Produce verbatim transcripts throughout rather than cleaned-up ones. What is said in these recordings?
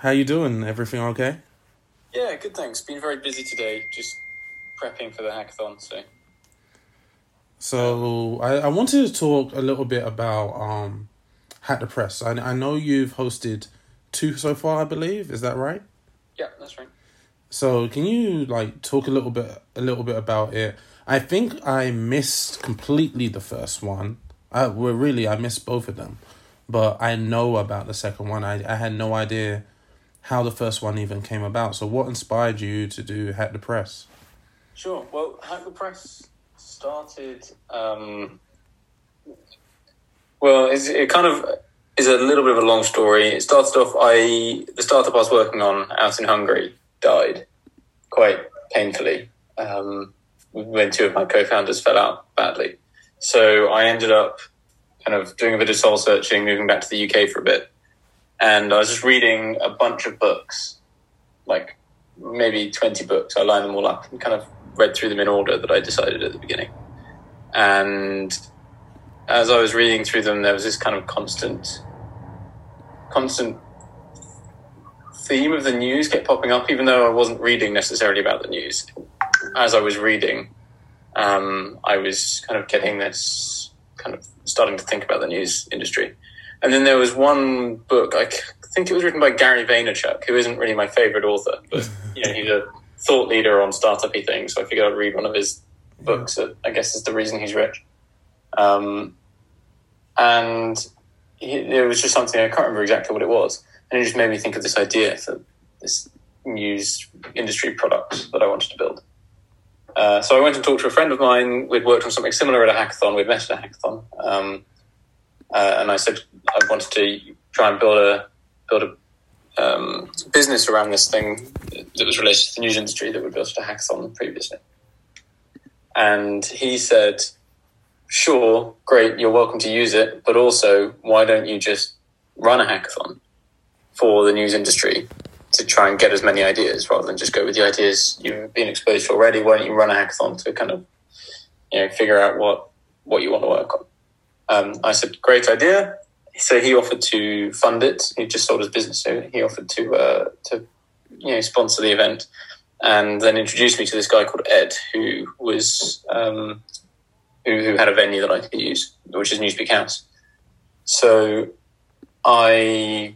How you doing? Everything okay? Yeah, good, thanks. Been very busy today, just prepping for the hackathon. So, so I, I wanted to talk a little bit about um, Hack the Press. I, I know you've hosted two so far, I believe. Is that right? Yeah, that's right. So can you like talk a little bit, a little bit about it? I think I missed completely the first one. I, well, really, I missed both of them. But I know about the second one. I, I had no idea how the first one even came about. So what inspired you to do Hack the Press? Sure. Well, Hack the Press started... Um, well, it's, it kind of is a little bit of a long story. It started off, I the startup I was working on out in Hungary died quite painfully um, when two of my co-founders fell out badly. So I ended up kind of doing a bit of soul searching, moving back to the U K for a bit. And I was just reading a bunch of books, like maybe twenty books. I lined them all up and kind of read through them in order that I decided at the beginning. And as I was reading through them, there was this kind of constant, constant theme of the news kept popping up, even though I wasn't reading necessarily about the news. As I was reading, um, I was kind of getting this kind of starting to think about the news industry. And then there was one book, I think it was written by Gary Vaynerchuk, who isn't really my favorite author, but you know, he's a thought leader on startup-y things, so I figured I'd read one of his books that I guess is the reason he's rich. Um, and it was just something, I can't remember exactly what it was, and it just made me think of this idea for this news industry product that I wanted to build. Uh, so I went and talked to a friend of mine. We'd worked on something similar at a hackathon. We'd met at a hackathon. Um, Uh, and I said I wanted to try and build a build a um, business around this thing that was related to the news industry that we built at a hackathon previously. And he said, "Sure, great, you're welcome to use it, but also why don't you just run a hackathon for the news industry to try and get as many ideas rather than just go with the ideas you've been exposed to already? Why don't you run a hackathon to kind of you know figure out what what you want to work on?" Um, I said, "Great idea." So he offered to fund it. He just sold his business, so he offered to uh, to you know sponsor the event, and then introduced me to this guy called Ed, who was um, who, who had a venue that I could use, which is Newspeak House. So I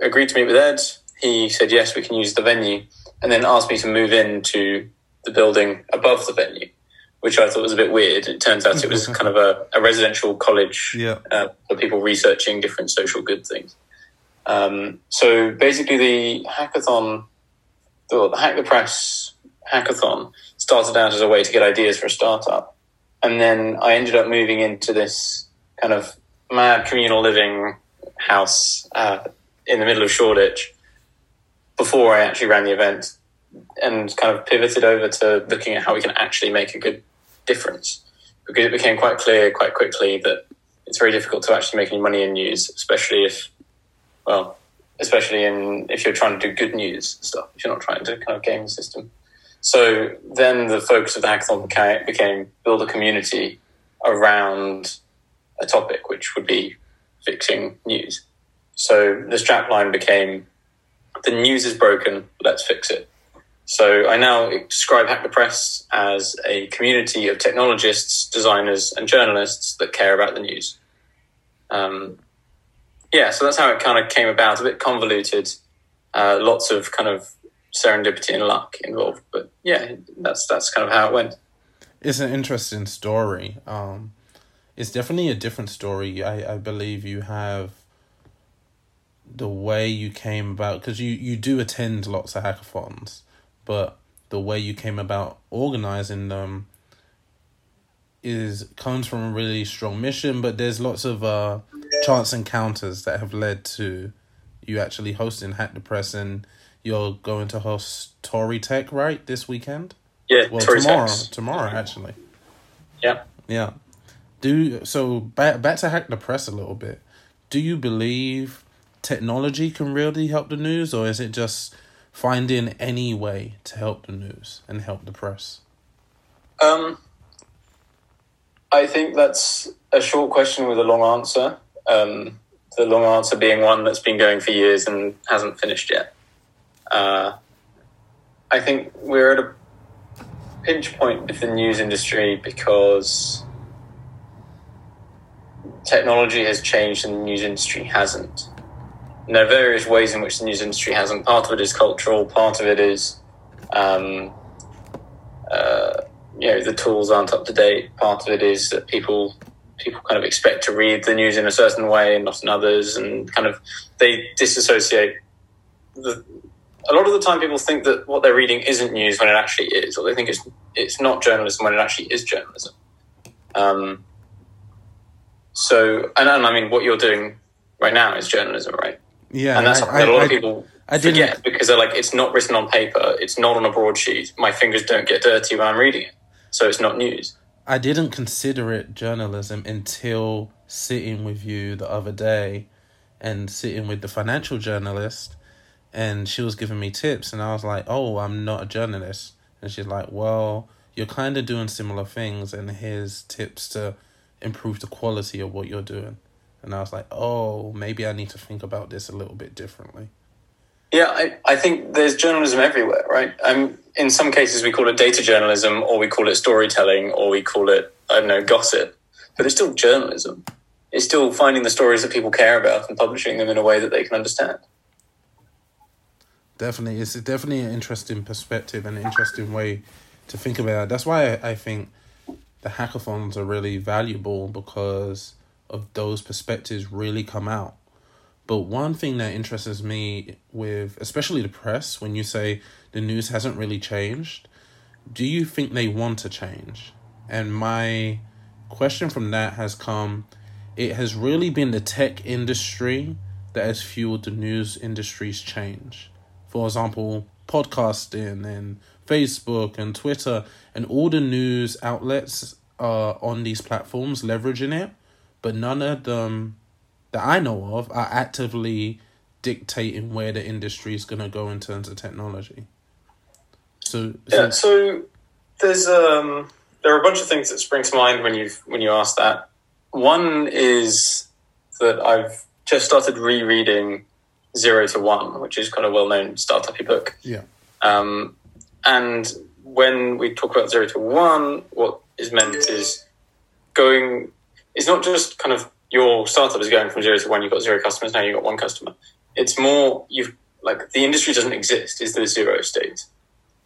agreed to meet with Ed. He said, "Yes, we can use the venue," and then asked me to move into the building above the venue, which I thought was a bit weird. It turns out it was kind of a, a residential college yeah. uh, for people researching different social good things. Um, so basically the hackathon, the Hack the Press hackathon started out as a way to get ideas for a startup. And then I ended up moving into this kind of mad communal living house uh, in the middle of Shoreditch before I actually ran the event, and kind of pivoted over to looking at how we can actually make a good difference, because it became quite clear quite quickly that it's very difficult to actually make any money in news, especially if, well, especially in if you're trying to do good news stuff, if you're not trying to kind of game the system. So then the focus of the hackathon became build a community around a topic, which would be fixing news. So the strapline became, "The news is broken, let's fix it." So I now describe Hack the Press as a community of technologists, designers, and journalists that care about the news. Um, yeah, so that's how it kind of came about. A bit convoluted, uh, lots of kind of serendipity and luck involved. But yeah, that's that's kind of how it went. It's an interesting story. Um, it's definitely a different story. I, I believe you have the way you came about, because you, you do attend lots of hackathons, but the way you came about organizing them is comes from a really strong mission, but there's lots of uh, chance encounters that have led to you actually hosting Hack the Press, and you're going to host Tory Tech, right, this weekend? Yeah, well, Tory tomorrow, Techs. Tomorrow, actually. Yeah. Yeah. Do So back, back to Hack the Press a little bit. Do you believe technology can really help the news, or is it just finding any way to help the news and help the press? Um, I think that's a short question with a long answer. Um, the long answer being one that's been going for years and hasn't finished yet. Uh, I think we're at a pinch point with the news industry because technology has changed and the news industry hasn't. And there are various ways in which the news industry hasn't. Part of it is cultural, part of it is, um, uh, you know, the tools aren't up to date. Part of it is that people people kind of expect to read the news in a certain way and not in others, and kind of they disassociate. The, a lot of the time people think that what they're reading isn't news when it actually is, or they think it's it's not journalism when it actually is journalism. Um, so, and, and I mean, what you're doing right now is journalism, right? Yeah. And that's something I, that a lot I, of people I forget because they're like, it's not written on paper, it's not on a broadsheet, my fingers don't get dirty when I'm reading it, so it's not news. I didn't consider it journalism until sitting with you the other day and sitting with the financial journalist, and she was giving me tips and I was like, oh, I'm not a journalist. And she's like, well, you're kind of doing similar things and here's tips to improve the quality of what you're doing. And I was like, oh, maybe I need to think about this a little bit differently. Yeah, I, I think there's journalism everywhere, right? Um, in some cases, we call it data journalism, or we call it storytelling, or we call it, I don't know, gossip. But it's still journalism. It's still finding the stories that people care about and publishing them in a way that they can understand. Definitely. It's definitely an interesting perspective and an interesting way to think about it. That's why I, I think the hackathons are really valuable, because of those perspectives really come out. But one thing that interests me with, especially the press, when you say the news hasn't really changed, do you think they want to change? And my question from that has come, it has really been the tech industry that has fueled the news industry's change. For example, podcasting and Facebook and Twitter and all the news outlets are on these platforms leveraging it, but none of them that I know of are actively dictating where the industry is going to go in terms of technology. So, so yeah, so there's um there are a bunch of things that spring to mind when you when you ask that. One is that I've just started rereading Zero to One, which is kind of a well-known startup-y book. Yeah. Um, and when we talk about Zero to One, what is meant is going. It's not just kind of your startup is going from zero to one. You've got zero customers, now you've got one customer. It's more, you've like, the industry doesn't exist, is the zero state.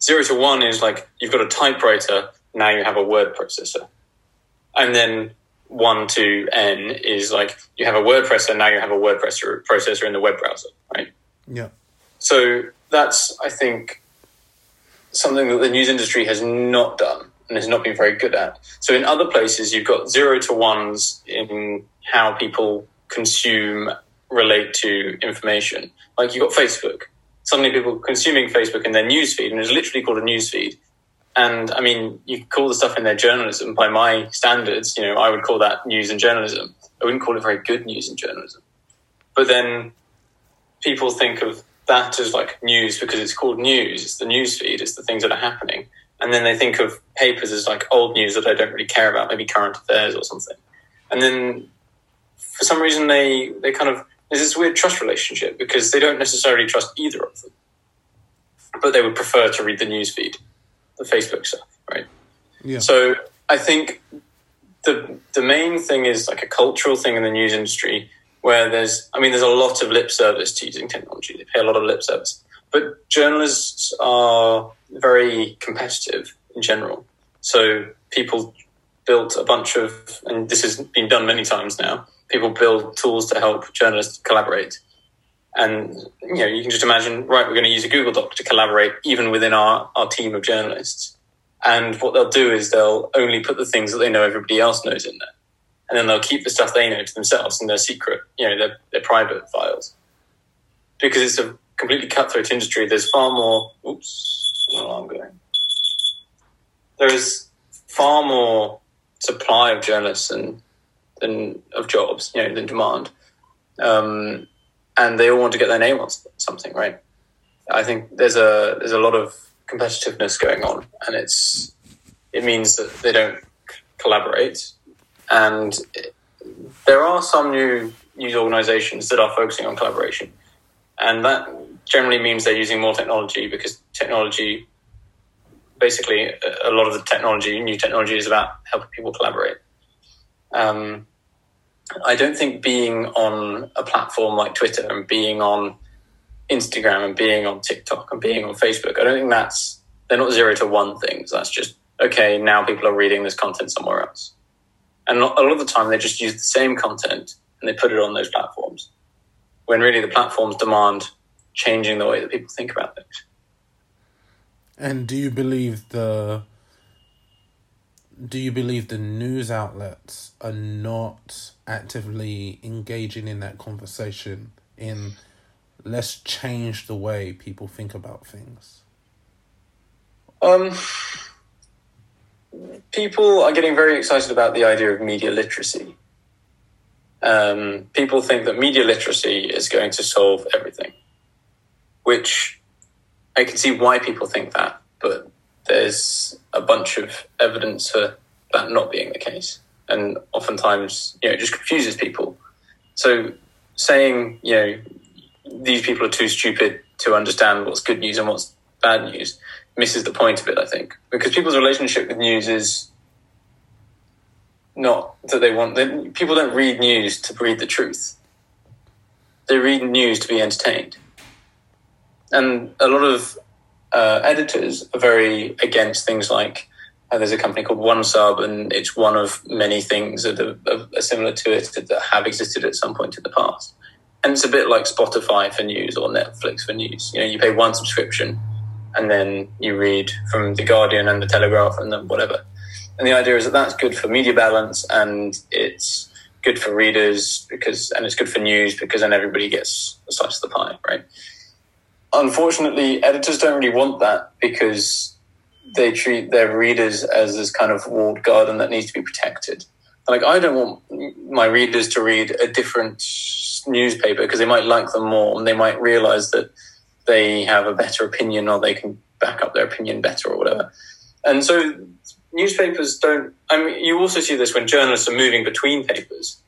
Zero to one is like, you've got a typewriter, now you have a word processor. And then one to N is like, you have a word processor, now you have a word processor in the web browser, right? Yeah. So that's, I think, something that the news industry has not done and has not been very good at. So in other places, you've got zero to ones in how people consume, relate to information. Like you've got Facebook. Suddenly people consuming Facebook in their newsfeed, and it's literally called a newsfeed. And I mean, you call the stuff in there journalism. By my standards, you know, I would call that news and journalism. I wouldn't call it very good news and journalism. But then people think of that as like news because it's called news. It's the newsfeed. It's the things that are happening. And then they think of papers as like old news that I don't really care about, maybe current affairs or something. And then for some reason, they, they kind of, there's this weird trust relationship because they don't necessarily trust either of them. But they would prefer to read the newsfeed, the Facebook stuff, right? Yeah. So I think the the main thing is like a cultural thing in the news industry where there's, I mean, there's a lot of lip service to using technology. They pay a lot of lip service. But journalists are very competitive in general. So people built a bunch of, and this has been done many times now, people build tools to help journalists collaborate. And, you know, you can just imagine, right, we're going to use a Google Doc to collaborate even within our, our team of journalists. And what they'll do is they'll only put the things that they know everybody else knows in there. And then they'll keep the stuff they know to themselves in their secret, you know, their, their private files. Because it's a completely cutthroat industry. There's far more, oops, no longer going. There is far more supply of journalists and than of jobs, you know, than demand. Um, and they all want to get their name on something, right? I think there's a there's a lot of competitiveness going on, and it's it means that they don't collaborate. And it, there are some new news organizations that are focusing on collaboration, and that generally means they're using more technology, because technology, basically a lot of the technology, new technology, is about helping people collaborate. Um, I don't think being on a platform like Twitter and being on Instagram and being on TikTok and being on Facebook, I don't think that's, they're not zero to one things. That's just, okay, now people are reading this content somewhere else. And a lot of the time they just use the same content and they put it on those platforms, when really the platforms demand changing the way that people think about things. And do you believe the do you believe the news outlets are not actively engaging in that conversation in let's change the way people think about things? Um, people are getting very excited about the idea of media literacy. Um, people think that media literacy is going to solve everything, which I can see why people think that, but there's a bunch of evidence for that not being the case. And oftentimes, you know, it just confuses people. So saying, you know, these people are too stupid to understand what's good news and what's bad news misses the point of it, I think, because people's relationship with news is not that they want... They, people don't read news to read the truth. They read news to be entertained. And a lot of uh, editors are very against things like, uh, there's a company called OneSub, and it's one of many things that are, are similar to it that have existed at some point in the past. And it's a bit like Spotify for news or Netflix for news. You know, you pay one subscription and then you read from The Guardian and The Telegraph and then whatever. And the idea is that that's good for media balance, and it's good for readers because, and it's good for news because then everybody gets a slice of the pie, right? Unfortunately, editors don't really want that because they treat their readers as this kind of walled garden that needs to be protected. Like, I don't want my readers to read a different newspaper because they might like them more and they might realize that they have a better opinion or they can back up their opinion better or whatever. And so newspapers don't... I mean, you also see this when journalists are moving between papers.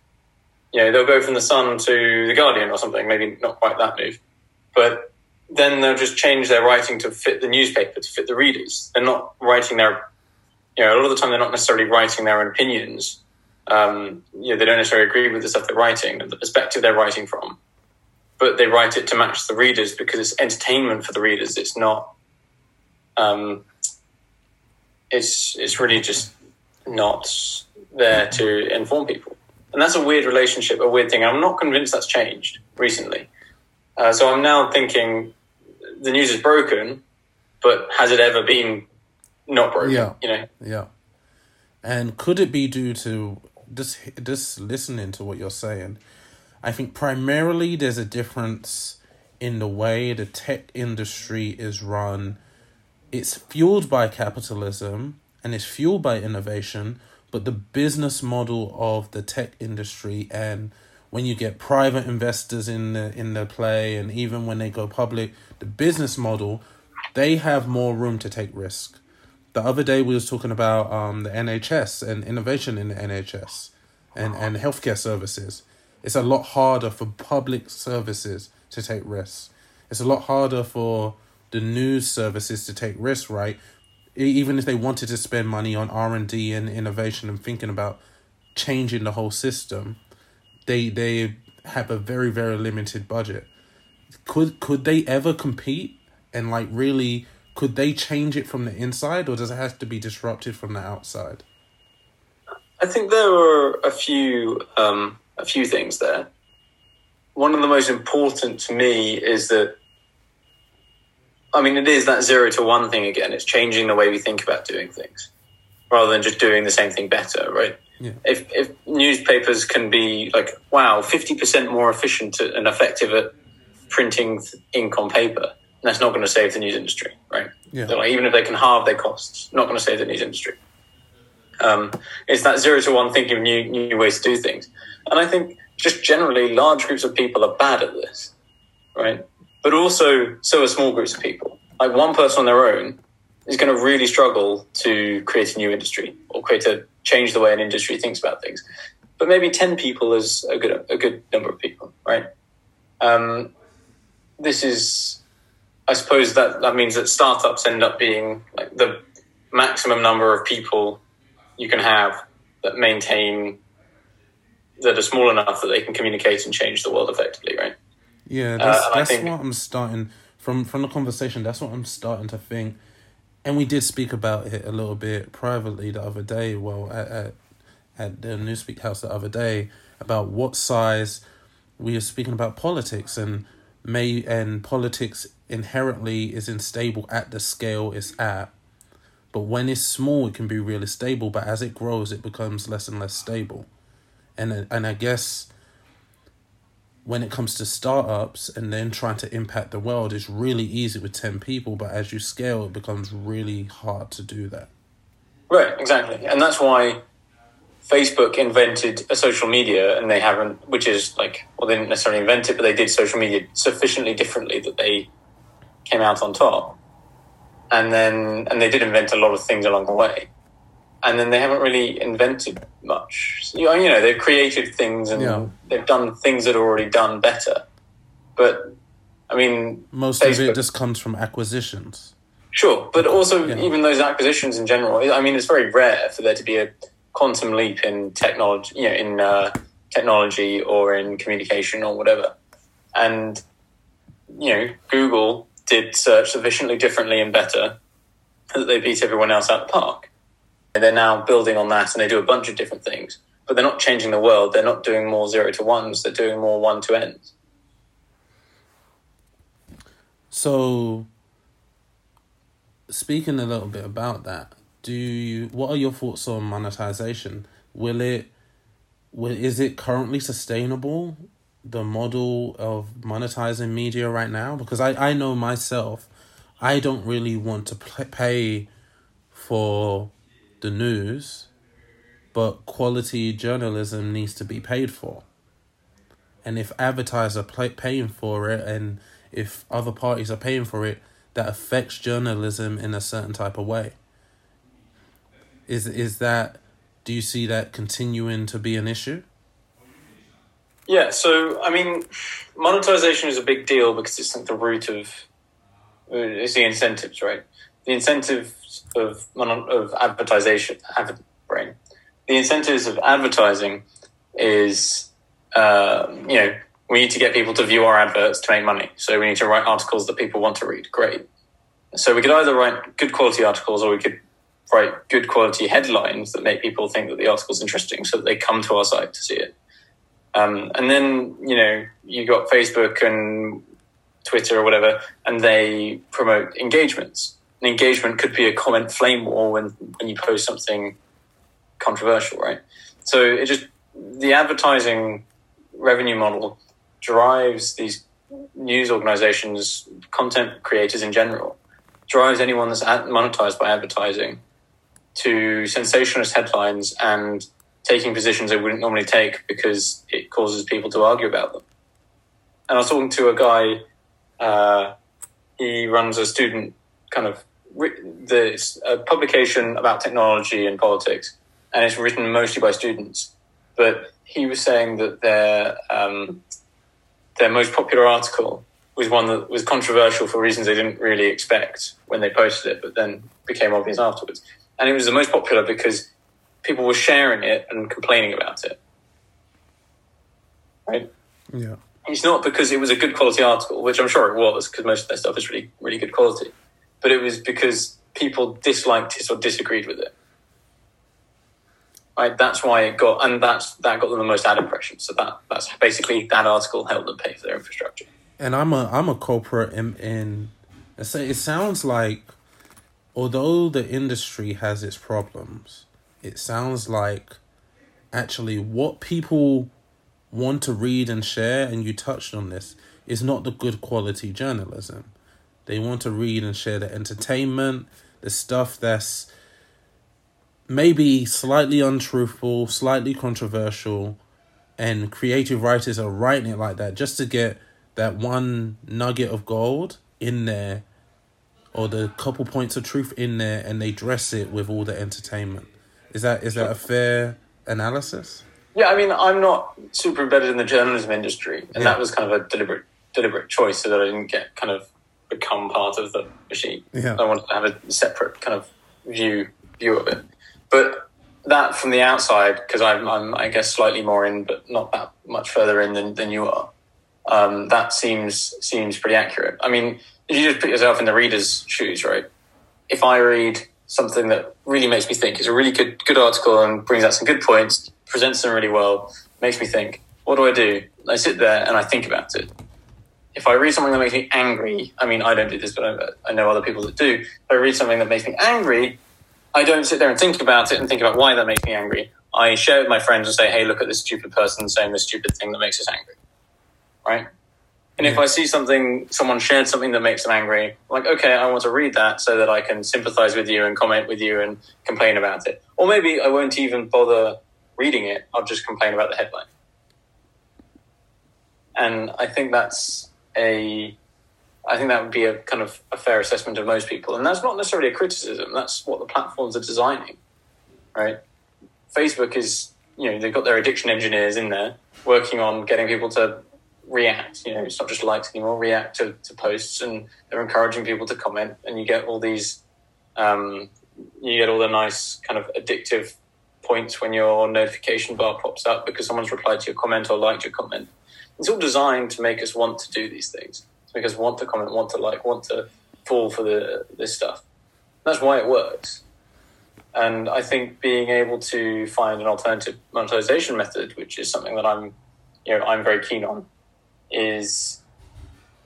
You know, they'll go from The Sun to The Guardian or something, maybe not quite that move, but then they'll just change their writing to fit the newspaper, to fit the readers. They're not writing their... You know, a lot of the time they're not necessarily writing their own opinions. Um, you know, they don't necessarily agree with the stuff they're writing and the perspective they're writing from, but they write it to match the readers because it's entertainment for the readers. It's not... Um, it's it's really just not there to inform people. And that's a weird relationship, a weird thing. I'm not convinced that's changed recently. Uh, so I'm now thinking the news is broken, but has it ever been not broken? Yeah. You know? Yeah. And could it be due to just, just listening to what you're saying? I think primarily there's a difference in the way the tech industry is run. It's fueled by capitalism and it's fueled by innovation, but the business model of the tech industry, and when you get private investors in the in the play, and even when they go public, the business model, they have more room to take risk. The other day we was talking about um the N H S and innovation in the N H S and, and healthcare services. It's a lot harder for public services to take risks. It's a lot harder for the news services to take risks, right? Even if they wanted to spend money on R and D and innovation and thinking about changing the whole system, They they have a very, very limited budget. Could could they ever compete? And like, really, could they change it from the inside, or does it have to be disrupted from the outside? I think there are a few um, a few things there. One of the most important to me is that, I mean, it is that zero to one thing again. It's changing the way we think about doing things, rather than just doing the same thing better, right? Yeah. If if newspapers can be like, wow, fifty percent more efficient and effective at printing ink on paper, that's not going to save the news industry, right? Yeah. So like, even if they can halve their costs, not going to save the news industry. Um, it's that zero to one thinking of new, new ways to do things. And I think just generally large groups of people are bad at this, right? But also, so are small groups of people. Like, one person on their own is going to really struggle to create a new industry or create a change the way an industry thinks about things. But maybe ten people is a good a good number of people, right? Um, this is I suppose that, that means that startups end up being like the maximum number of people you can have that maintain, that are small enough that they can communicate and change the world effectively, right? Yeah, that's, uh, that's think, what I'm starting, from, from the conversation, that's what I'm starting to think. And we did speak about it a little bit privately the other day, well, at, at, at the Newspeak House the other day, about what size we are speaking about politics, and may and politics inherently is unstable at the scale it's at. But when it's small, it can be really stable, but as it grows, it becomes less and less stable. And and I guess when it comes to startups and then trying to impact the world, it's really easy with ten people, but as you scale, it becomes really hard to do that. Right, exactly. And that's why Facebook invented a social media, and they haven't, which is like, well, they didn't necessarily invent it, but they did social media sufficiently differently that they came out on top. And then, and they did invent a lot of things along the way. And then they haven't really invented much. You know, they've created things and yeah. they've done things that are already done better. But, I mean... Most Facebook, of it just comes from acquisitions. Sure, but also yeah. even those acquisitions in general. I mean, it's very rare for there to be a quantum leap in technology, you know, in uh, technology or in communication or whatever. And, you know, Google did search sufficiently differently and better that they beat everyone else out of the park. They're now building on that, and they do a bunch of different things, but they're not changing the world. They're not doing more zero to ones. They're doing more one to ends. So, speaking a little bit about that, do you, what are your thoughts on monetization? Will it, will is it currently sustainable, the model of monetizing media right now? Because I, I know myself, I don't really want to pay for the news, but quality journalism needs to be paid for. And if advertisers are pay- paying for it, and if other parties are paying for it, that affects journalism in a certain type of way. Is is that, do you see that continuing to be an issue? Yeah, so, I mean, monetization is a big deal because it's like the root of, it's the incentives, right? The incentives of of advertisation, brain. The incentives of advertising is, uh, you know, we need to get people to view our adverts to make money. So we need to write articles that people want to read. Great. So we could either write good quality articles, or we could write good quality headlines that make people think that the article's interesting, so that they come to our site to see it. Um, and then, you know, you got Facebook and Twitter or whatever, and they promote engagements. An engagement could be a comment flame war when, when you post something controversial, right? So it just, the advertising revenue model drives these news organizations, content creators in general, drives anyone that's ad- monetized by advertising to sensationalist headlines and taking positions they wouldn't normally take because it causes people to argue about them. And I was talking to a guy, uh, he runs a student kind of the a publication about technology and politics, and it's written mostly by students. But he was saying that their um, their most popular article was one that was controversial for reasons they didn't really expect when they posted it, but then became obvious afterwards. And it was the most popular because people were sharing it and complaining about it. Right? Yeah. It's not because it was a good quality article, which I'm sure it was, because most of their stuff is really, really good quality. But it was because people disliked it or disagreed with it. Right? That's why it got, and that's that got them the most ad impressions. So that that's basically that article helped them pay for their infrastructure. And I'm a I'm a culprit in, in it sounds like, although the industry has its problems, it sounds like actually what people want to read and share, and you touched on this, is not the good quality journalism. They want to read and share the entertainment, the stuff that's maybe slightly untruthful, slightly controversial, and creative writers are writing it like that just to get that one nugget of gold in there, or the couple points of truth in there, and they dress it with all the entertainment. Is that is that a fair analysis? Yeah, I mean, I'm not super embedded in the journalism industry, and yeah. that was kind of a deliberate deliberate choice so that I didn't get kind of become part of the machine. Yeah. I wanted to have a separate kind of view view of it. But that from the outside, because I'm, I'm, I guess, slightly more in, but not that much further in than, than you are. Um, that seems seems pretty accurate. I mean, if you just put yourself in the reader's shoes, right? If I read something that really makes me think, is a really good good article and brings out some good points, presents them really well, makes me think, what do I do? I sit there and I think about it. If I read something that makes me angry, I mean, I don't do this, but I, I know other people that do. If I read something that makes me angry, I don't sit there and think about it and think about why that makes me angry. I share it with my friends and say, hey, look at this stupid person saying this stupid thing that makes us angry. Right? And yeah. if I see something, someone shared something that makes them angry, I'm like, okay, I want to read that so that I can sympathize with you and comment with you and complain about it. Or maybe I won't even bother reading it. I'll just complain about the headline. And I think that's a, I think that would be a kind of a fair assessment of most people. And that's not necessarily a criticism. That's what the platforms are designing, right? Facebook is, you know, they've got their addiction engineers in there working on getting people to react. You know, it's not just likes anymore, react to, to posts, and they're encouraging people to comment, and you get all these um you get all the nice kind of addictive points when your notification bar pops up because someone's replied to your comment or liked your comment. It's all designed to make us want to do these things, to make us want to comment, want to like, want to fall for the this stuff. That's why it works. And I think being able to find an alternative monetization method, which is something that I'm you know I'm very keen on, is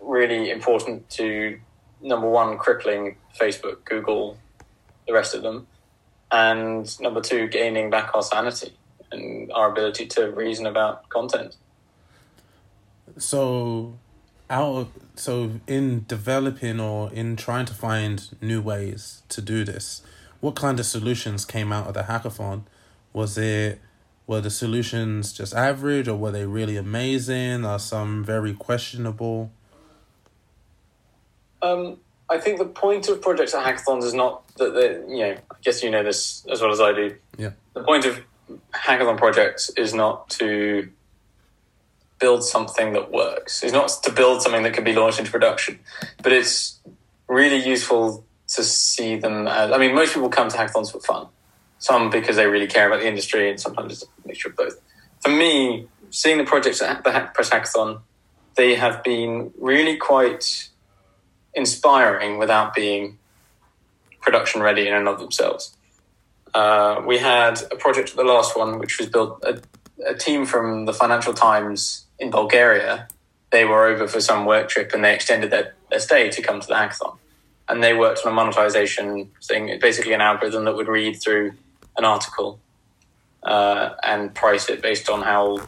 really important to, number one, crippling Facebook, Google, the rest of them, and number two, gaining back our sanity and our ability to reason about content. So, out so in developing or in trying to find new ways to do this, what kind of solutions came out of the hackathon? Was it Were the solutions just average, or were they really amazing? Are some very questionable? Um, I think the point of projects at hackathons is not that they, you know, I guess you know this as well as I do. Yeah. The point of hackathon projects is not to build something that works. It's not to build something that can be launched into production, but it's really useful to see them as, I mean, most people come to hackathons for fun. Some because they really care about the industry, and sometimes it's a mixture of both. For me, seeing the projects at the Hack Press Hackathon, they have been really quite inspiring without being production ready in and of themselves. Uh, we had a project at the last one, which was built, a, a team from the Financial Times in Bulgaria. They were over for some work trip and they extended their, their stay to come to the hackathon. And they worked on a monetization thing. It's basically an algorithm that would read through an article uh, and price it based on how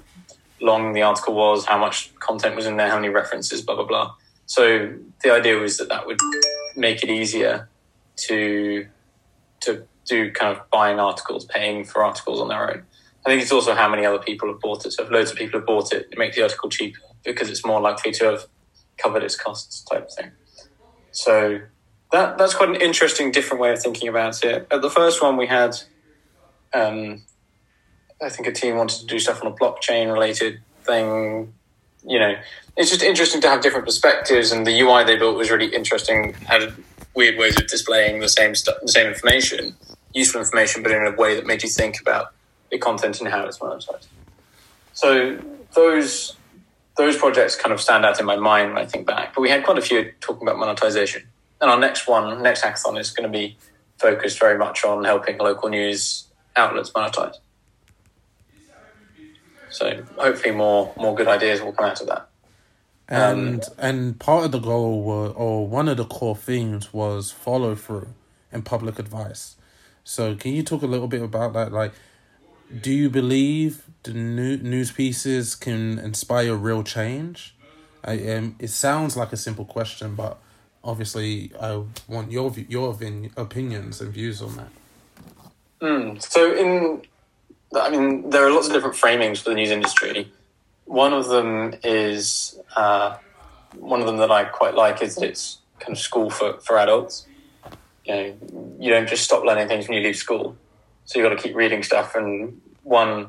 long the article was, how much content was in there, how many references, blah, blah, blah. So the idea was that that would make it easier to to do kind of buying articles, paying for articles on their own. I think it's also how many other people have bought it. So if loads of people have bought it, it makes the article cheaper because it's more likely to have covered its costs type thing. So that that's quite an interesting, different way of thinking about it. At the first one we had, um, I think a team wanted to do stuff on a blockchain-related thing. You know, it's just interesting to have different perspectives, and the U I they built was really interesting. Had weird ways of displaying the same stuff, the same information, useful information, but in a way that made you think about the content and how it's monetized. So those those projects kind of stand out in my mind when I think back. But we had quite a few talking about monetization. And our next one, next hackathon, is going to be focused very much on helping local news outlets monetize. So hopefully more more good ideas will come out of that. And um, and part of the goal, were, or one of the core themes, was follow through and public advice. So can you talk a little bit about that? Like, do you believe the new news pieces can inspire real change? I um, it sounds like a simple question, but obviously, I want your your opinions and views on that. Mm, so, in I mean, there are lots of different framings for the news industry. One of them is uh, one of them that I quite like is that it's kind of school for, for adults. You know, you don't just stop learning things when you leave school, so you've got to keep reading stuff. And one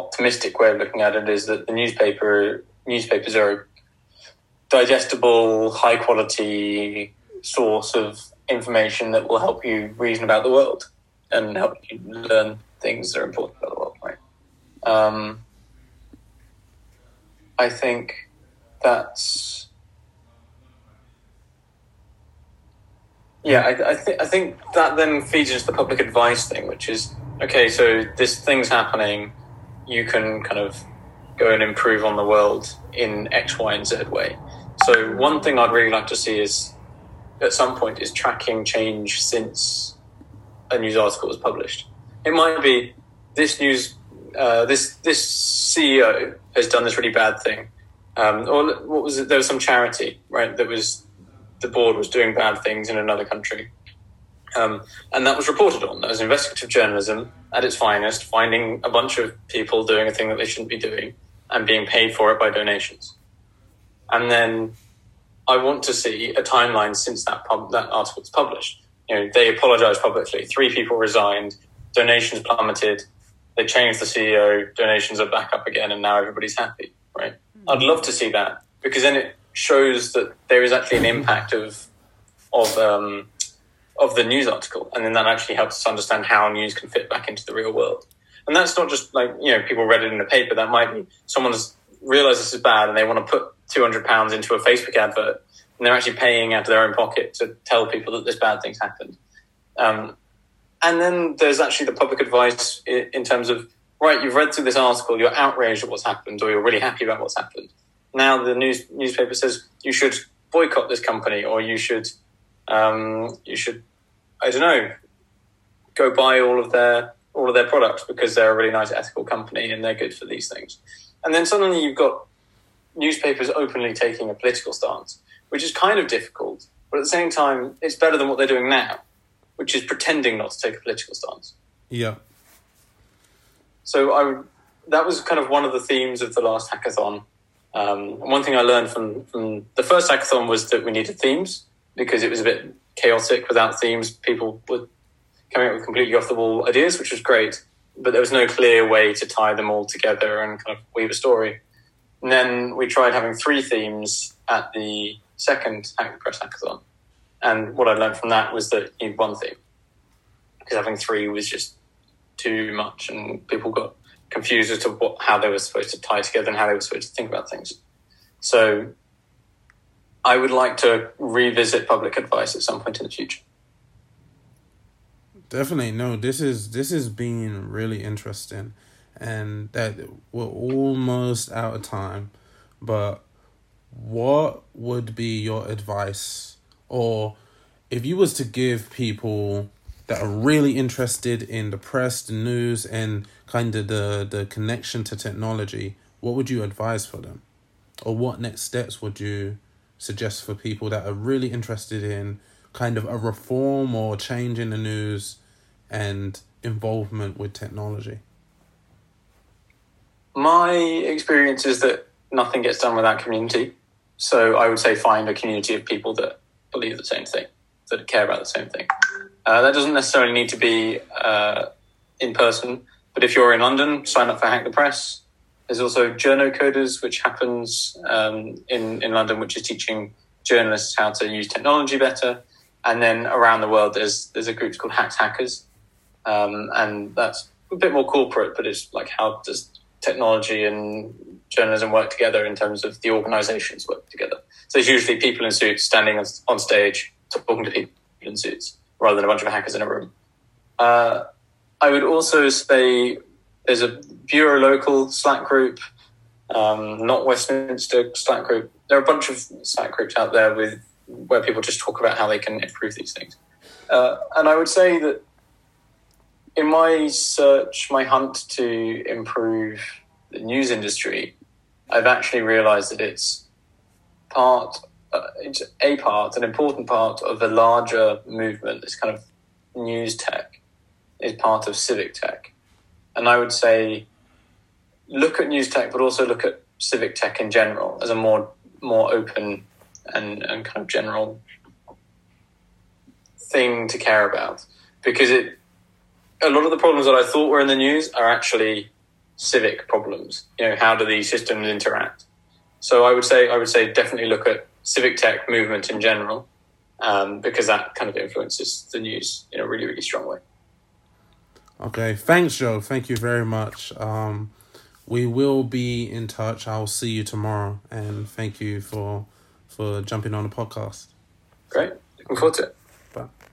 optimistic way of looking at it is that the newspaper newspapers are digestible, high quality source of information that will help you reason about the world and help you learn things that are important about the world, right? Um, I think that's, yeah, I, I, th- I think that then feeds into the public advice thing, which is, okay, so this thing's happening, you can kind of go and improve on the world in X, Y, and Z way. So one thing I'd really like to see is, at some point, is tracking change since a news article was published. It might be this news, uh, this this C E O has done this really bad thing, um, or what was it? There was some charity, right? That was the board was doing bad things in another country, um, and that was reported on. That was investigative journalism at its finest, finding a bunch of people doing a thing that they shouldn't be doing and being paid for it by donations, and then. I want to see a timeline since that pub- that article was published. You know, they apologized publicly. Three people resigned. Donations plummeted. They changed the C E O. Donations are back up again, and now everybody's happy, right? Mm-hmm. I'd love to see that because then it shows that there is actually an impact of of um, of the news article, and then that actually helps us understand how news can fit back into the real world. And that's not just like, you know, people read it in a paper. That might be someone's realised this is bad, and they want to put two hundred pounds into a Facebook advert, and they're actually paying out of their own pocket to tell people that this bad thing's happened. Um, and then there's actually the public advice in terms of, right, you've read through this article, you're outraged at what's happened, or you're really happy about what's happened. Now the news newspaper says you should boycott this company, or you should, um, you should, I don't know, go buy all of their all of their products because they're a really nice ethical company and they're good for these things. And then suddenly you've got newspapers openly taking a political stance, which is kind of difficult, but at the same time, it's better than what they're doing now, which is pretending not to take a political stance. Yeah. So I, that was kind of one of the themes of the last hackathon. Um, one thing I learned from, from the first hackathon was that we needed themes because it was a bit chaotic without themes. People were coming up with completely off-the-wall ideas, which was great, but there was no clear way to tie them all together and kind of weave a story. And then we tried having three themes at the second Hack Press Hackathon. And what I learned from that was that you need one theme. Because having three was just too much and people got confused as to what, how they were supposed to tie together and how they were supposed to think about things. So I would like to revisit public advice at some point in the future. Definitely. No, this is this is being really interesting. And that we're almost out of time, but what would be your advice, or if you was to give people that are really interested in the press, the news, and kind of the, the connection to technology, what would you advise for them? Or what next steps would you suggest for people that are really interested in kind of a reform or change in the news and involvement with technology? My experience is that nothing gets done without community. So I would say find a community of people that believe the same thing, that care about the same thing. Uh, that doesn't necessarily need to be uh, in person, but if you're in London, sign up for Hack the Press. There's also JournoCoders, which happens um, in, in London, which is teaching journalists how to use technology better. And then around the world, there's there's a group called Hacks Hackers. Um, and that's a bit more corporate, but it's like, how does technology and journalism work together in terms of the organizations work together. So there's usually people in suits standing on stage talking to people in suits rather than a bunch of hackers in a room. Uh, I would also say there's a Bureau Local Slack group, um, not Westminster Slack group. There are a bunch of Slack groups out there with where people just talk about how they can improve these things. Uh, and I would say that in my search, my hunt to improve the news industry, I've actually realised that it's part, uh, it's a part, an important part of a larger movement. This kind of news tech is part of civic tech. And I would say look at news tech, but also look at civic tech in general as a more more open and, and kind of general thing to care about. Because it... a lot of the problems that I thought were in the news are actually civic problems. You know, how do these systems interact? So I would say I would say definitely look at civic tech movement in general, um, because that kind of influences the news in a really, really strong way. Okay, thanks, Joe. Thank you very much. Um, we will be in touch. I'll see you tomorrow, and thank you for for jumping on the podcast. Great. Looking forward to it. Bye.